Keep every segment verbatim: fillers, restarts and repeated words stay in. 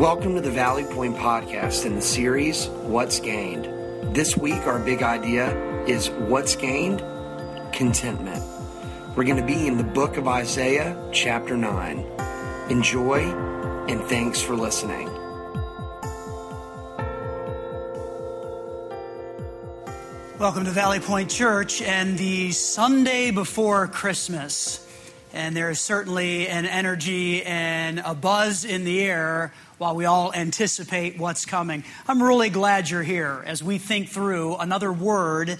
Welcome to the Valley Point Podcast and the series, What's Gained? This week, our big idea is what's gained? Contentment. We're going to be in the book of Isaiah, chapter nine. Enjoy, and thanks for listening. Welcome to Valley Point Church and the Sunday before Christmas. And there is certainly an energy and a buzz in the air while we all anticipate what's coming. I'm really glad you're here as we think through another word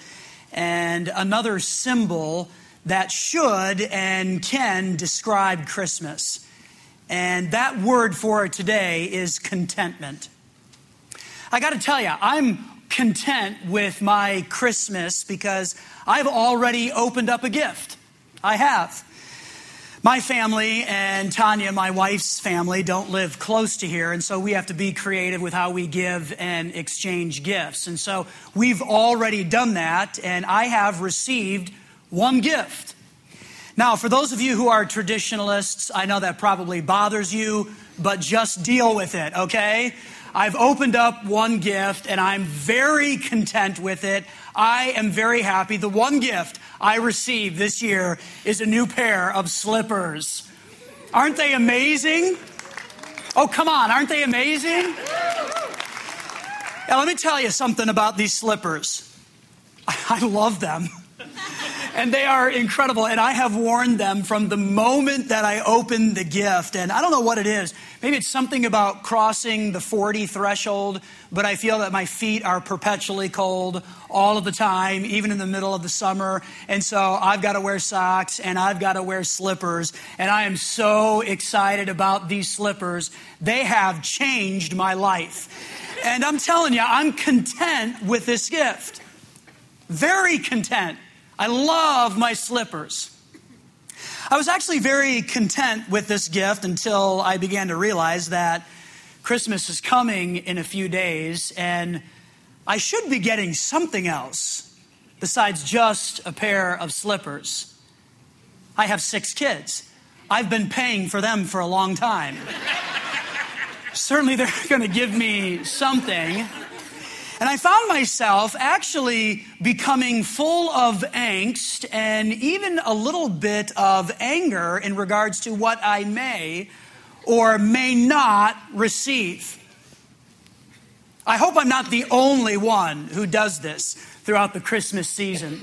and another symbol that should and can describe Christmas. And that word for it today is contentment. I got to tell you, I'm content with my Christmas because I've already opened up a gift. I have. My family and Tanya, my wife's family, don't live close to here, and so we have to be creative with how we give and exchange gifts. And so we've already done that, and I have received one gift. Now, for those of you who are traditionalists, I know that probably bothers you, but just deal with it, okay? I've opened up one gift, and I'm very content with it. I am very happy. The one gift I received this year is a new pair of slippers. Aren't they amazing? Oh, come on. Aren't they amazing? Now, let me tell you something about these slippers. I love them. And they are incredible. And I have worn them from the moment that I opened the gift. And I don't know what it is. Maybe it's something about crossing the forty threshold, but I feel that my feet are perpetually cold all of the time, even in the middle of the summer. And so I've got to wear socks and I've got to wear slippers. And I am so excited about these slippers. They have changed my life. And I'm telling you, I'm content with this gift. Very content. I love my slippers. I was actually very content with this gift until I began to realize that Christmas is coming in a few days and I should be getting something else besides just a pair of slippers. I have six kids. I've been paying for them for a long time. Certainly they're going to give me something. And I found myself actually becoming full of angst and even a little bit of anger in regards to what I may or may not receive. I hope I'm not the only one who does this throughout the Christmas season.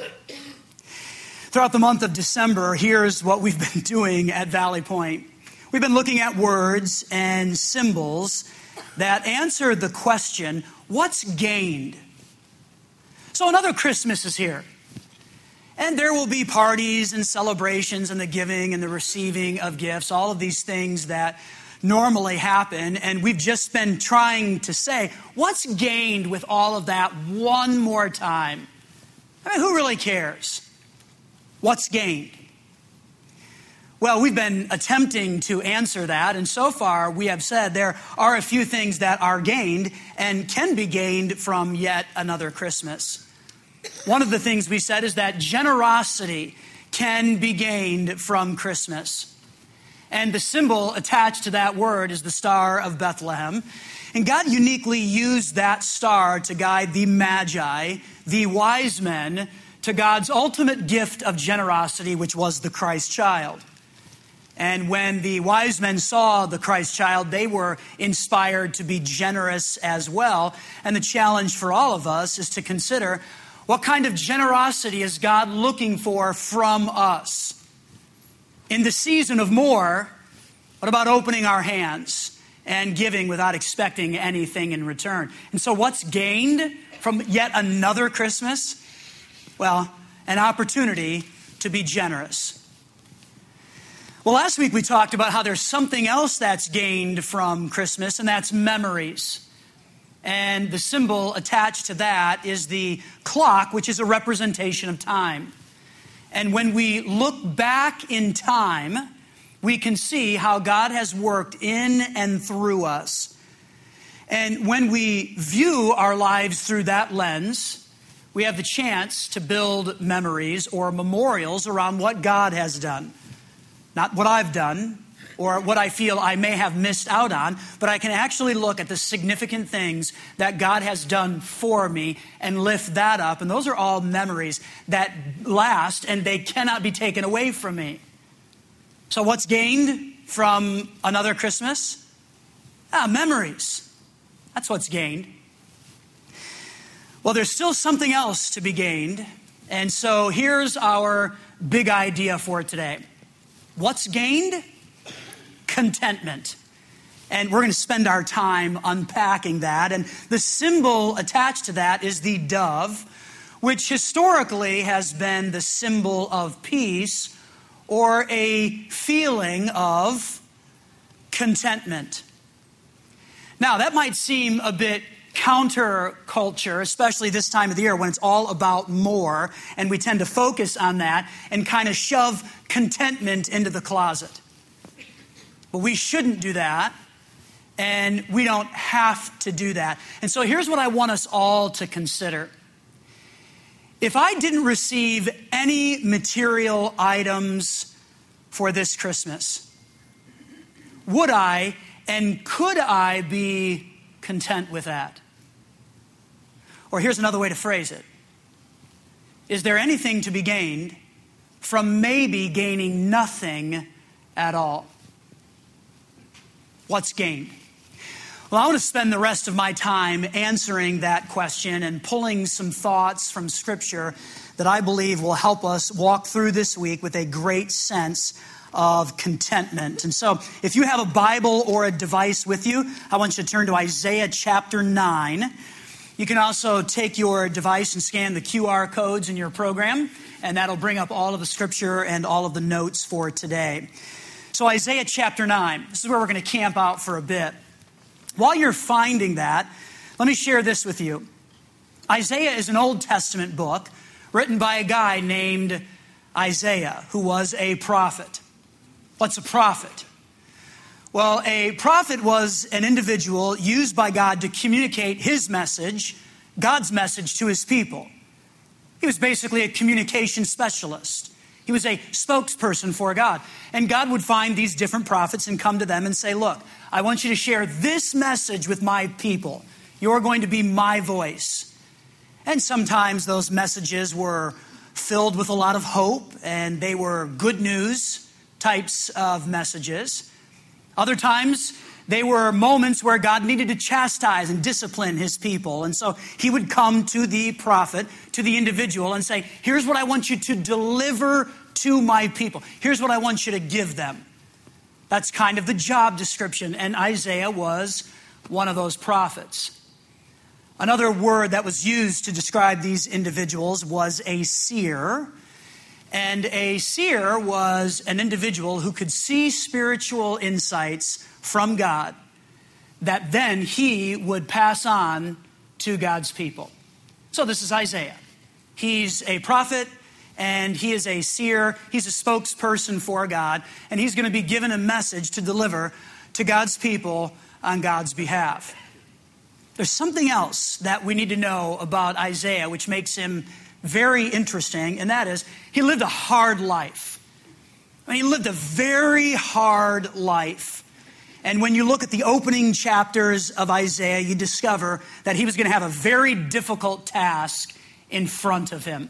Throughout the month of December, here's what we've been doing at Valley Point. We've been looking at words and symbols that answer the question, what's gained? So another Christmas is here. And there will be parties and celebrations and the giving and the receiving of gifts, all of these things that normally happen. And we've just been trying to say, what's gained with all of that one more time? I mean, who really cares? What's gained? Well, we've been attempting to answer that, and so far we have said there are a few things that are gained and can be gained from yet another Christmas. One of the things we said is that generosity can be gained from Christmas. And the symbol attached to that word is the Star of Bethlehem. And God uniquely used that star to guide the Magi, the wise men, to God's ultimate gift of generosity, which was the Christ child. And when the wise men saw the Christ child, they were inspired to be generous as well. And the challenge for all of us is to consider what kind of generosity is God looking for from us? In the season of more, what about opening our hands and giving without expecting anything in return? And so what's gained from yet another Christmas? Well, an opportunity to be generous. Well, last week we talked about how there's something else that's gained from Christmas, and that's memories. And the symbol attached to that is the clock, which is a representation of time. And when we look back in time, we can see how God has worked in and through us. And when we view our lives through that lens, we have the chance to build memories or memorials around what God has done. Not what I've done, or what I feel I may have missed out on, but I can actually look at the significant things that God has done for me and lift that up. And those are all memories that last and they cannot be taken away from me. So what's gained from another Christmas? Ah, memories. That's what's gained. Well, there's still something else to be gained. And so here's our big idea for today. What's gained? Contentment. And we're going to spend our time unpacking that. And the symbol attached to that is the dove, which historically has been the symbol of peace or a feeling of contentment. Now, that might seem a bit counterculture, especially this time of the year when it's all about more, and we tend to focus on that and kind of shove contentment into the closet. But we shouldn't do that, and we don't have to do that. And so here's what I want us all to consider. If I didn't receive any material items for this Christmas, would I and could I be content with that? Or here's another way to phrase it. Is there anything to be gained from maybe gaining nothing at all? What's gained? Well, I want to spend the rest of my time answering that question and pulling some thoughts from Scripture that I believe will help us walk through this week with a great sense of contentment. And so if you have a Bible or a device with you, I want you to turn to Isaiah chapter nine. You can also take your device and scan the Q R codes in your program, and that'll bring up all of the Scripture and all of the notes for today. So Isaiah chapter nine, this is where we're going to camp out for a bit. While you're finding that, let me share this with you. Isaiah is an Old Testament book written by a guy named Isaiah, who was a prophet. What's a prophet? Well, a prophet was an individual used by God to communicate his message, God's message to his people. He was basically a communication specialist. He was a spokesperson for God. And God would find these different prophets and come to them and say, look, I want you to share this message with my people. You're going to be my voice. And sometimes those messages were filled with a lot of hope and they were good news types of messages. Other times they were moments where God needed to chastise and discipline his people. And so he would come to the prophet, to the individual, and say, here's what I want you to deliver to my people. Here's what I want you to give them. That's kind of the job description. And Isaiah was one of those prophets. Another word that was used to describe these individuals was a seer. And a seer was an individual who could see spiritual insights from God that then he would pass on to God's people. So this is Isaiah. He's a prophet and he is a seer. He's a spokesperson for God, and he's going to be given a message to deliver to God's people on God's behalf. There's something else that we need to know about Isaiah, which makes him very interesting, and that is he lived a hard life. I mean, he lived a very hard life. And when you look at the opening chapters of Isaiah, you discover that he was going to have a very difficult task in front of him.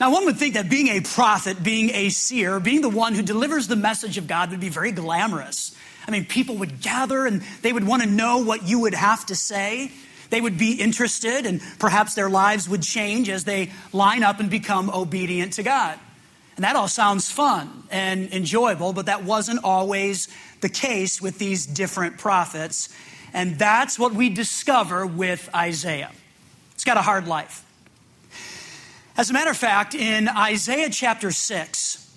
Now, one would think that being a prophet, being a seer, being the one who delivers the message of God would be very glamorous. I mean, people would gather and they would want to know what you would have to say. They would be interested, and perhaps their lives would change as they line up and become obedient to God. And that all sounds fun and enjoyable, but that wasn't always the case with these different prophets. And that's what we discover with Isaiah. He's got a hard life. As a matter of fact, in Isaiah chapter six,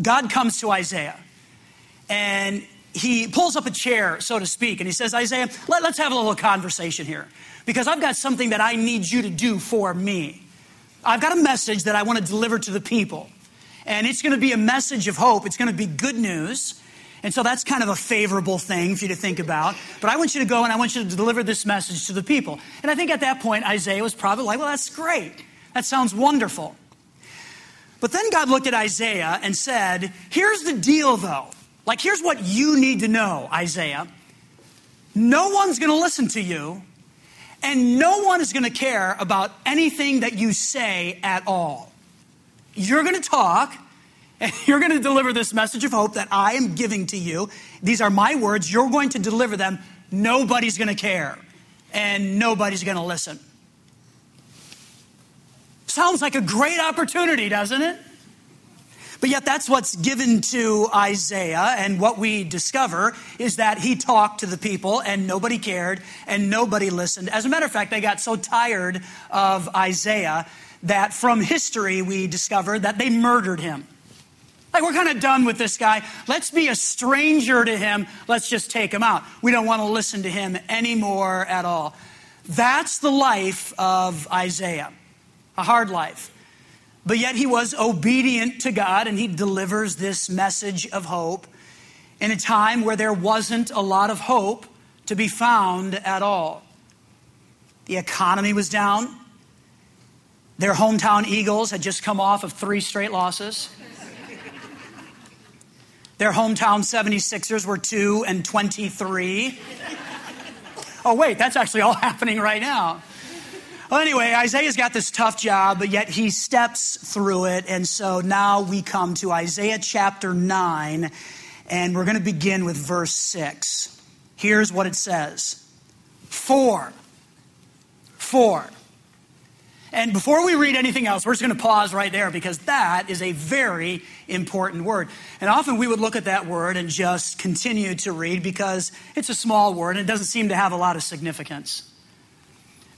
God comes to Isaiah and he pulls up a chair, so to speak, and he says, Isaiah, let, let's have a little conversation here, because I've got something that I need you to do for me. I've got a message that I want to deliver to the people, and it's going to be a message of hope. It's going to be good news, and so that's kind of a favorable thing for you to think about, but I want you to go and I want you to deliver this message to the people. And I think at that point, Isaiah was probably like, well, that's great. That sounds wonderful. But then God looked at Isaiah and said, here's the deal, though. Like, here's what you need to know, Isaiah. No one's going to listen to you, and no one is going to care about anything that you say at all. You're going to talk, and you're going to deliver this message of hope that I am giving to you. These are my words. You're going to deliver them. Nobody's going to care, and nobody's going to listen. Sounds like a great opportunity, doesn't it? But yet that's what's given to Isaiah, and what we discover is that he talked to the people and nobody cared and nobody listened. As a matter of fact, they got so tired of Isaiah that from history we discovered that they murdered him. Like, we're kind of done with this guy. Let's be a stranger to him. Let's just take him out. We don't want to listen to him anymore at all. That's the life of Isaiah, a hard life. But yet he was obedient to God, and he delivers this message of hope in a time where there wasn't a lot of hope to be found at all. The economy was down. Their hometown Eagles had just come off of three straight losses. Their hometown seventy-sixers were two and twenty-three. Oh, wait, that's actually all happening right now. Well, anyway, Isaiah's got this tough job, but yet he steps through it. And so now we come to Isaiah chapter nine, and we're going to begin with verse six. Here's what it says. Four. Four. And before we read anything else, we're just going to pause right there, because that is a very important word. And often we would look at that word and just continue to read because it's a small word and it doesn't seem to have a lot of significance.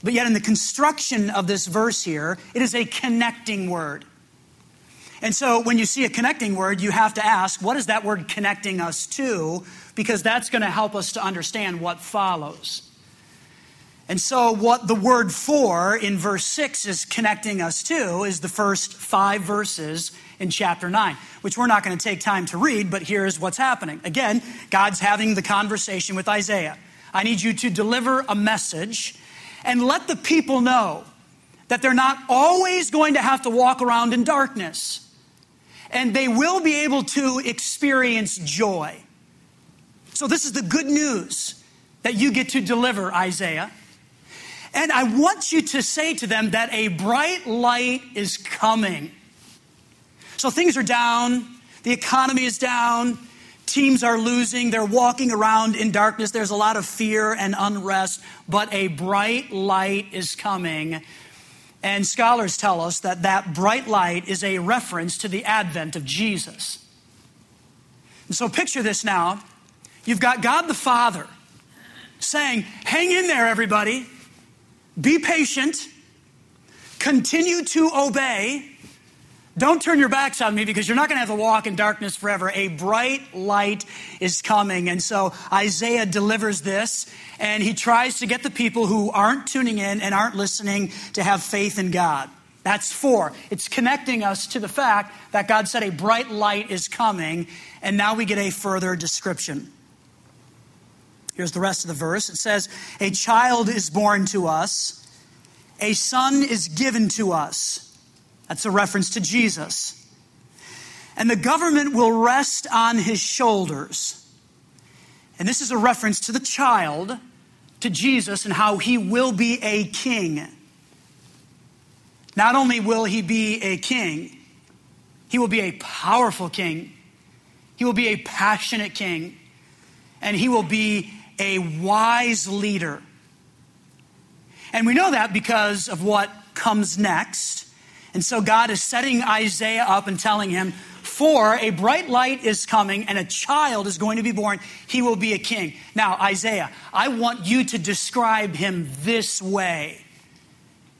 But yet in the construction of this verse here, it is a connecting word. And so when you see a connecting word, you have to ask, what is that word connecting us to? Because that's going to help us to understand what follows. And so what the word for in verse six is connecting us to is the first five verses in chapter nine, which we're not going to take time to read, but here's what's happening. Again, God's having the conversation with Isaiah. I need you to deliver a message and let the people know that they're not always going to have to walk around in darkness. And they will be able to experience joy. So this is the good news that you get to deliver, Isaiah. And I want you to say to them that a bright light is coming. So things are down. The economy is down. Teams are losing. They're walking around in darkness. There's a lot of fear and unrest, but a bright light is coming. And scholars tell us that that bright light is a reference to the advent of Jesus. And so picture this now. You've got God the Father saying, hang in there, everybody. Be patient. Continue to obey. Don't turn your backs on me, because you're not going to have to walk in darkness forever. A bright light is coming. And so Isaiah delivers this, and he tries to get the people who aren't tuning in and aren't listening to have faith in God. That's four. It's connecting us to the fact that God said a bright light is coming, and now we get a further description. Here's the rest of the verse. It says, a child is born to us, a son is given to us. That's a reference to Jesus. And the government will rest on his shoulders. And this is a reference to the child, to Jesus, and how he will be a king. Not only will he be a king, he will be a powerful king. He will be a passionate king. And he will be a wise leader. And we know that because of what comes next. And so God is setting Isaiah up and telling him, for a bright light is coming and a child is going to be born. He will be a king. Now, Isaiah, I want you to describe him this way.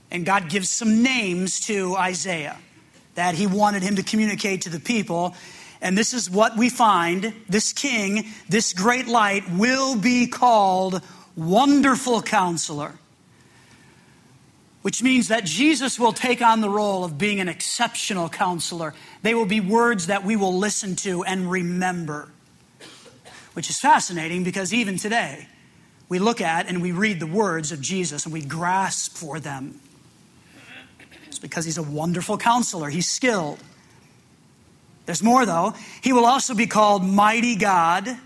And God gives some names to Isaiah that he wanted him to communicate to the people. And this is what we find. This king, this great light, will be called Wonderful Counselor, which means that Jesus will take on the role of being an exceptional counselor. They will be words that we will listen to and remember, which is fascinating, because even today we look at and we read the words of Jesus and we grasp for them. It's because he's a wonderful counselor. He's skilled. There's more, though. He will also be called Mighty God,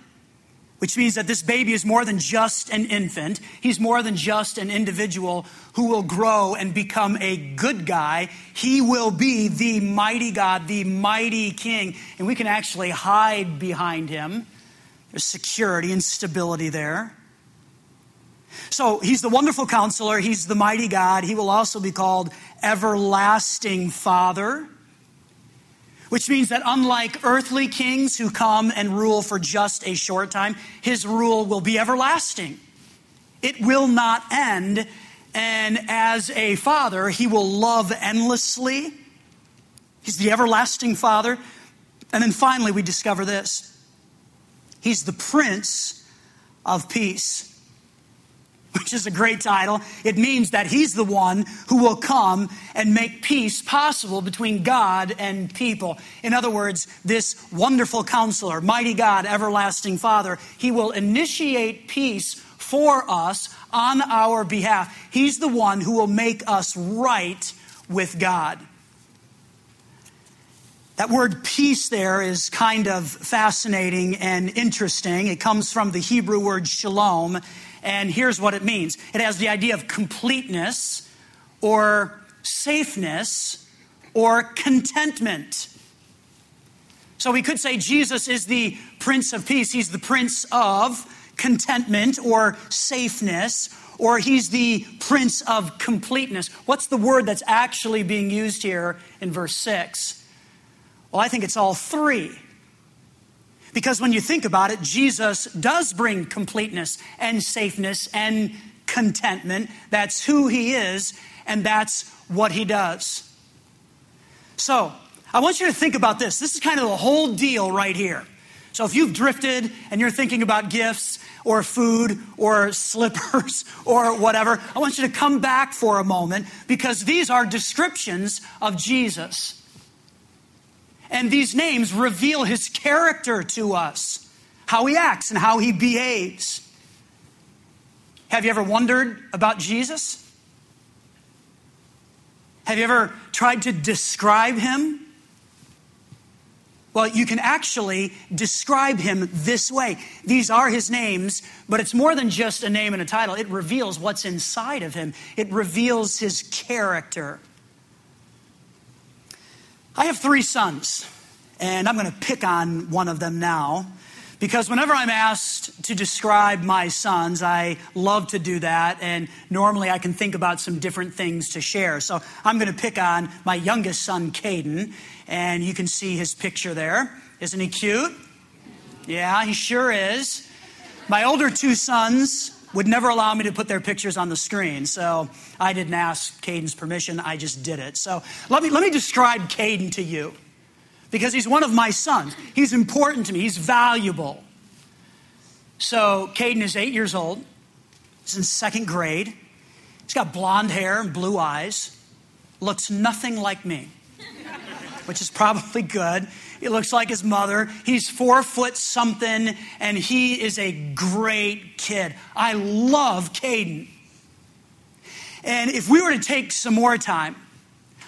which means that this baby is more than just an infant. He's more than just an individual who will grow and become a good guy. He will be the mighty God, the mighty King. And we can actually hide behind him. There's security and stability there. So he's the wonderful counselor. He's the mighty God. He will also be called Everlasting Father, which means that unlike earthly kings who come and rule for just a short time, his rule will be everlasting. It will not end. And as a father, he will love endlessly. He's the everlasting Father. And then finally, we discover this. He's the Prince of Peace, which is a great title. It means that he's the one who will come and make peace possible between God and people. In other words, this wonderful counselor, mighty God, everlasting Father, he will initiate peace for us on our behalf. He's the one who will make us right with God. That word peace there is kind of fascinating and interesting. It comes from the Hebrew word shalom. And here's what it means. It has the idea of completeness or safeness or contentment. So we could say Jesus is the Prince of Peace. He's the Prince of Contentment or safeness, or he's the Prince of Completeness. What's the word that's actually being used here in verse six? Well, I think it's all three. Because when you think about it, Jesus does bring completeness and safeness and contentment. That's who he is, and that's what he does. So I want you to think about this. This is kind of the whole deal right here. So if you've drifted and you're thinking about gifts or food or slippers or whatever, I want you to come back for a moment, because these are descriptions of Jesus. And these names reveal his character to us, how he acts and how he behaves. Have you ever wondered about Jesus? Have you ever tried to describe him? Well, you can actually describe him this way. These are his names, but it's more than just a name and a title. It reveals what's inside of him. It reveals his character. I have three sons, and I'm going to pick on one of them now, because whenever I'm asked to describe my sons, I love to do that, and normally I can think about some different things to share. So I'm going to pick on my youngest son, Caden, and you can see his picture there. Isn't he cute? Yeah, he sure is. My older two sons would never allow me to put their pictures on the screen. So I didn't ask Caden's permission. I just did it. So let me let me describe Caden to you, because he's one of my sons. He's important to me. He's valuable. So Caden is eight years old. He's in second grade. He's got blonde hair and blue eyes. Looks nothing like me, which is probably good. He looks like his mother. He's four foot something, and he is a great kid. I love Caden. And if we were to take some more time,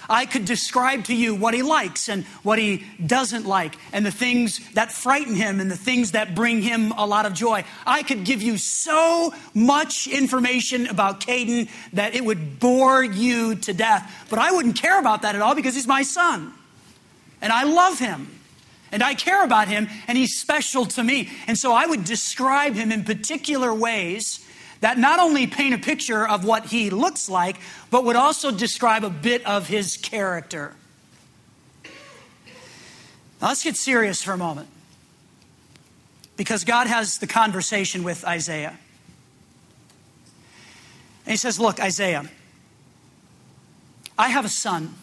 I could describe to you what he likes and what he doesn't like, and the things that frighten him and the things that bring him a lot of joy. I could give you so much information about Caden that it would bore you to death. But I wouldn't care about that at all, because he's my son. And I love him, and I care about him, and he's special to me. And so I would describe him in particular ways that not only paint a picture of what he looks like, but would also describe a bit of his character. Now let's get serious for a moment, because God has the conversation with Isaiah. And he says, look, Isaiah, I have a son.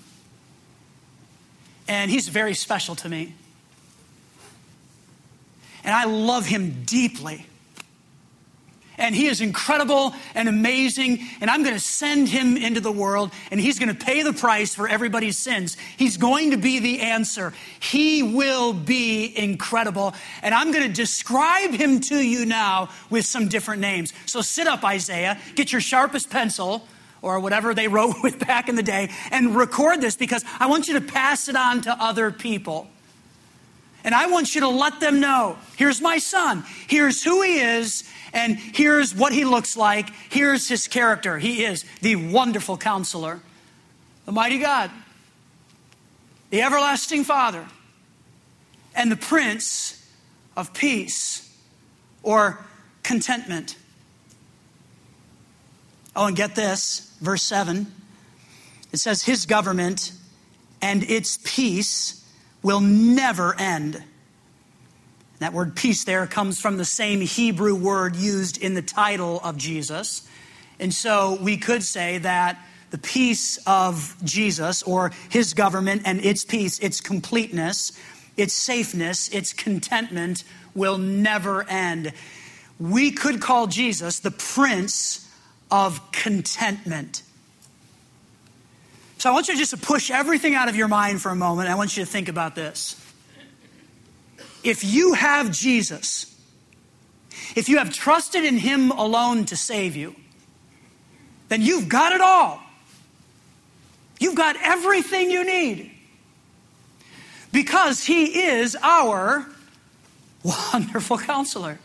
And he's very special to me. And I love him deeply. And he is incredible and amazing. And I'm going to send him into the world. And he's going to pay the price for everybody's sins. He's going to be the answer. He will be incredible. And I'm going to describe him to you now with some different names. So sit up, Isaiah. Get your sharpest pencil, or whatever they wrote with back in the day, and record this, because I want you to pass it on to other people. And I want you to let them know, here's my son, here's who he is, and here's what he looks like, here's his character. He is the wonderful counselor, the mighty God, the everlasting Father, and the Prince of Peace or contentment. Oh, and get this, verse seven. It says, his government and its peace will never end. That word peace there comes from the same Hebrew word used in the title of Jesus. And so we could say that the peace of Jesus or his government and its peace, its completeness, its safeness, its contentment will never end. We could call Jesus the Prince of Contentment. So I want you just to push everything out of your mind for a moment. I want you to think about this. If you have Jesus, if you have trusted in him alone to save you, then you've got it all. You've got everything you need. Because he is our wonderful counselor,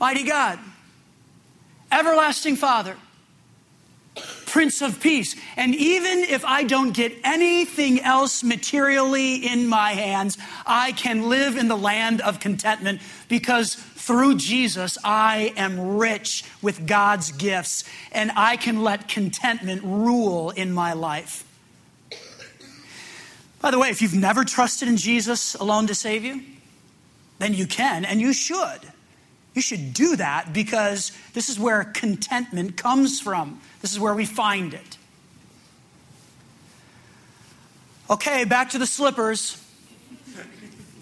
mighty God, everlasting Father, Prince of Peace. And even if I don't get anything else materially in my hands, I can live in the land of contentment because through Jesus, I am rich with God's gifts and I can let contentment rule in my life. By the way, if you've never trusted in Jesus alone to save you, then you can and you should. You should do that because this is where contentment comes from. This is where we find it. Okay, back to the slippers.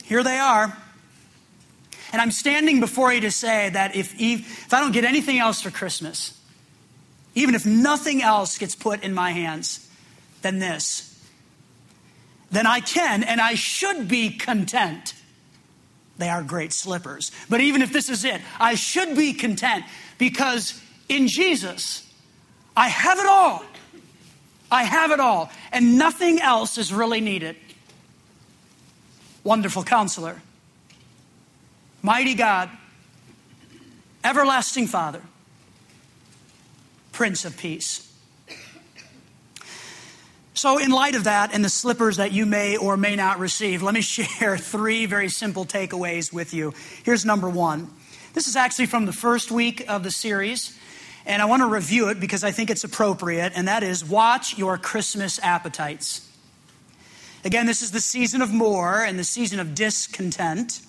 Here they are. And I'm standing before you to say that if, Eve, if I don't get anything else for Christmas, even if nothing else gets put in my hands than this, then I can and I should be content. They are great slippers. But even if this is it, I should be content because in Jesus, I have it all. I have it all. And nothing else is really needed. Wonderful Counselor, mighty God, everlasting Father, Prince of Peace. So in light of that and the slippers that you may or may not receive, let me share three very simple takeaways with you. Here's number one. This is actually from the first week of the series, and I want to review it because I think it's appropriate, and that is watch your Christmas appetites. Again, this is the season of more and the season of discontent.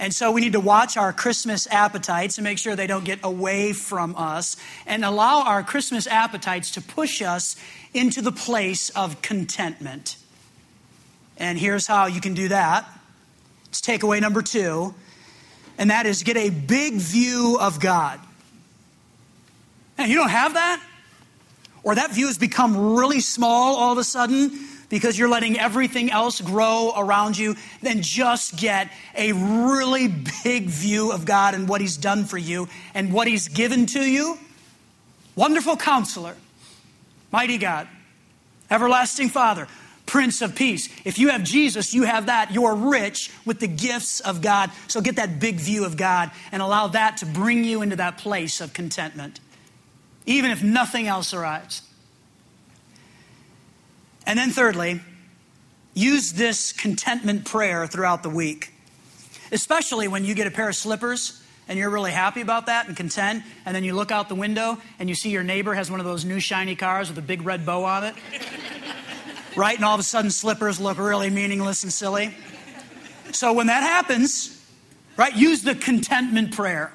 And so we need to watch our Christmas appetites and make sure they don't get away from us and allow our Christmas appetites to push us into the place of contentment. And here's how you can do that. It's takeaway number two, and that is get a big view of God. And you don't have that? Or that view has become really small all of a sudden because you're letting everything else grow around you, then just get a really big view of God and what he's done for you and what he's given to you. Wonderful Counselor, mighty God, everlasting Father, Prince of Peace. If you have Jesus, you have that. You're rich with the gifts of God. So get that big view of God and allow that to bring you into that place of contentment, even if nothing else arrives. And then thirdly, use this contentment prayer throughout the week, especially when you get a pair of slippers and you're really happy about that and content. And then you look out the window and you see your neighbor has one of those new shiny cars with a big red bow on it, right? And all of a sudden slippers look really meaningless and silly. So when that happens, right, use the contentment prayer,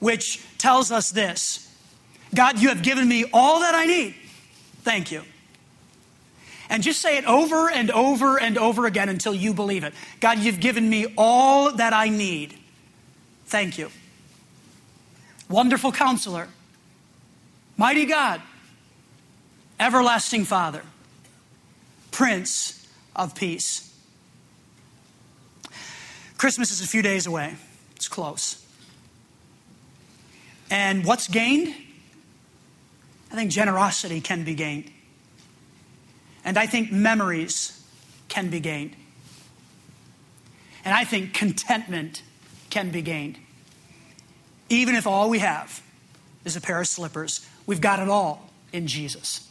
which tells us this: God, you have given me all that I need. Thank you. And just say it over and over and over again until you believe it. God, you've given me all that I need. Thank you. Wonderful Counselor, mighty God, everlasting Father, Prince of Peace. Christmas is a few days away. It's close. And what's gained? I think generosity can be gained. And I think memories can be gained. And I think contentment can be gained. Even if all we have is a pair of slippers, we've got it all in Jesus.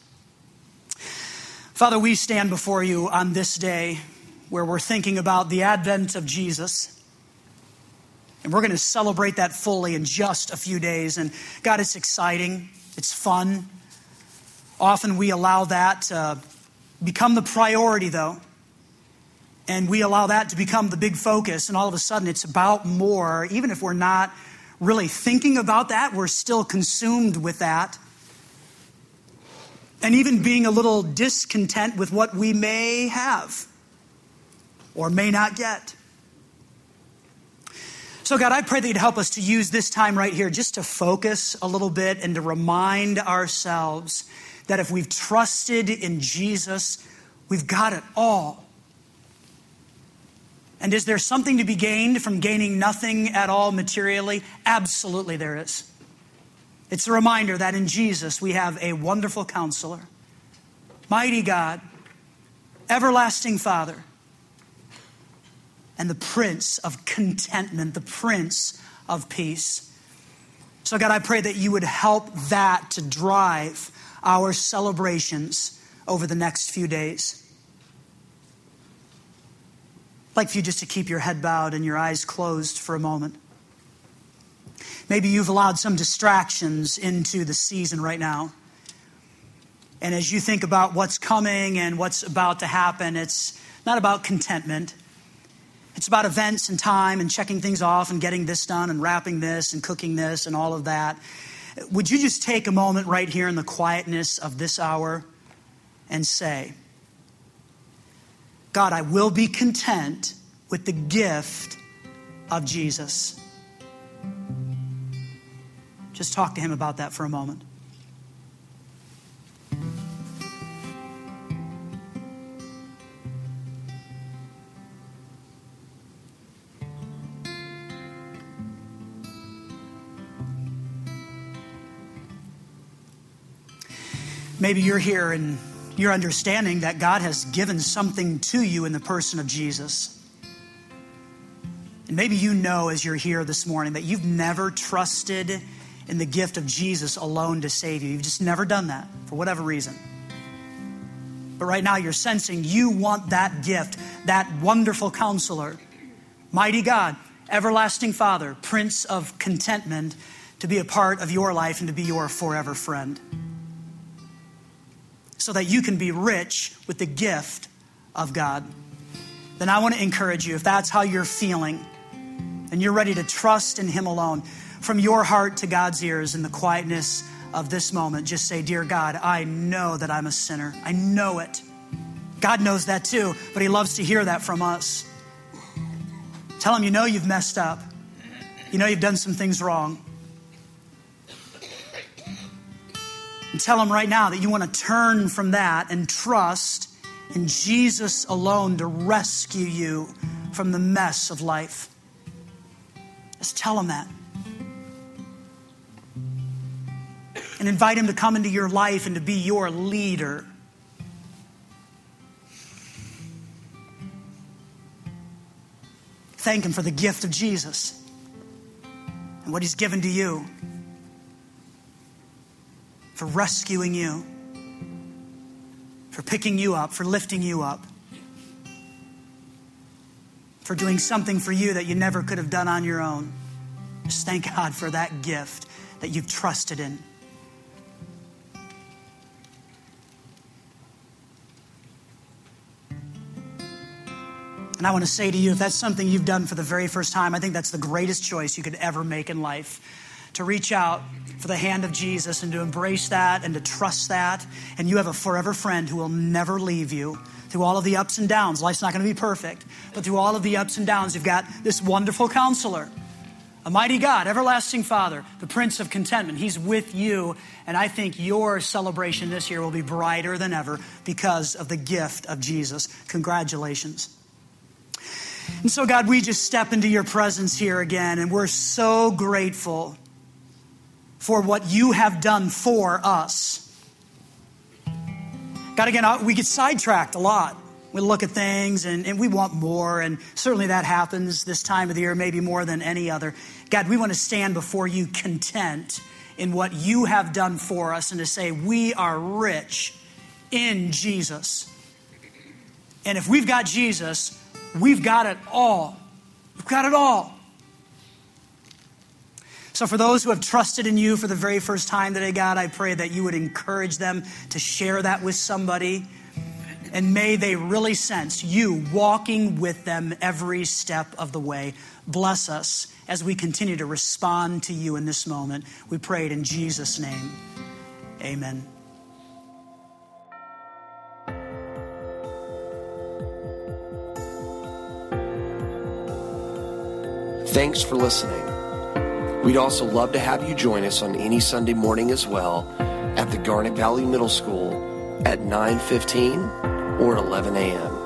Father, we stand before you on this day where we're thinking about the advent of Jesus. And we're going to celebrate that fully in just a few days. And God, it's exciting. It's fun. Often we allow that to become the priority, though. And we allow that to become the big focus. And all of a sudden, it's about more. Even if we're not really thinking about that, we're still consumed with that. And even being a little discontent with what we may have or may not get. So God, I pray that you'd help us to use this time right here just to focus a little bit and to remind ourselves that if we've trusted in Jesus, we've got it all. And is there something to be gained from gaining nothing at all materially? Absolutely there is. It's a reminder that in Jesus we have a wonderful counselor, mighty God, everlasting Father, and the Prince of Contentment, the Prince of Peace. So God, I pray that you would help that to drive our celebrations over the next few days. I'd like for you just to keep your head bowed and your eyes closed for a moment. Maybe you've allowed some distractions into the season right now. And as you think about what's coming and what's about to happen, it's not about contentment. It's about events and time and checking things off and getting this done and wrapping this and cooking this and all of that. Would you just take a moment right here in the quietness of this hour and say, God, I will be content with the gift of Jesus. Just talk to him about that for a moment. Maybe you're here and you're understanding that God has given something to you in the person of Jesus. And maybe you know as you're here this morning that you've never trusted in the gift of Jesus alone to save you. You've just never done that for whatever reason. But right now you're sensing you want that gift, that wonderful counselor, mighty God, everlasting Father, Prince of Contentment, to be a part of your life and to be your forever friend, so that you can be rich with the gift of God. Then I want to encourage you, if that's how you're feeling and you're ready to trust in him alone, from your heart to God's ears in the quietness of this moment, just say, dear God, I know that I'm a sinner. I know it. God knows that too, but he loves to hear that from us. Tell him, you know you've messed up. You know you've done some things wrong. And tell him right now that you want to turn from that and trust in Jesus alone to rescue you from the mess of life. Just tell him that. And invite him to come into your life and to be your leader. Thank him for the gift of Jesus and what he's given to you, for rescuing you, for picking you up, for lifting you up, for doing something for you that you never could have done on your own. Just thank God for that gift that you've trusted in. And I want to say to you, if that's something you've done for the very first time, I think that's the greatest choice you could ever make in life, to reach out for the hand of Jesus and to embrace that and to trust that. And you have a forever friend who will never leave you through all of the ups and downs. Life's not going to be perfect, but through all of the ups and downs, you've got this wonderful counselor, a mighty God, everlasting Father, the Prince of Contentment. He's with you. And I think your celebration this year will be brighter than ever because of the gift of Jesus. Congratulations. And so God, we just step into your presence here again, and we're so grateful for what you have done for us. God, again, we get sidetracked a lot We look at things and, and we want more. And certainly that happens this time of the year, maybe more than any other. God, we want to stand before you content in what you have done for us and to say we are rich in Jesus. And if we've got Jesus, we've got it all. We've got it all. So for those who have trusted in you for the very first time today, God, I pray that you would encourage them to share that with somebody. And may they really sense you walking with them every step of the way. Bless us as we continue to respond to you in this moment. We pray it in Jesus' name. Amen. Thanks for listening. We'd also love to have you join us on any Sunday morning as well at the Garnet Valley Middle School at nine fifteen or eleven a.m.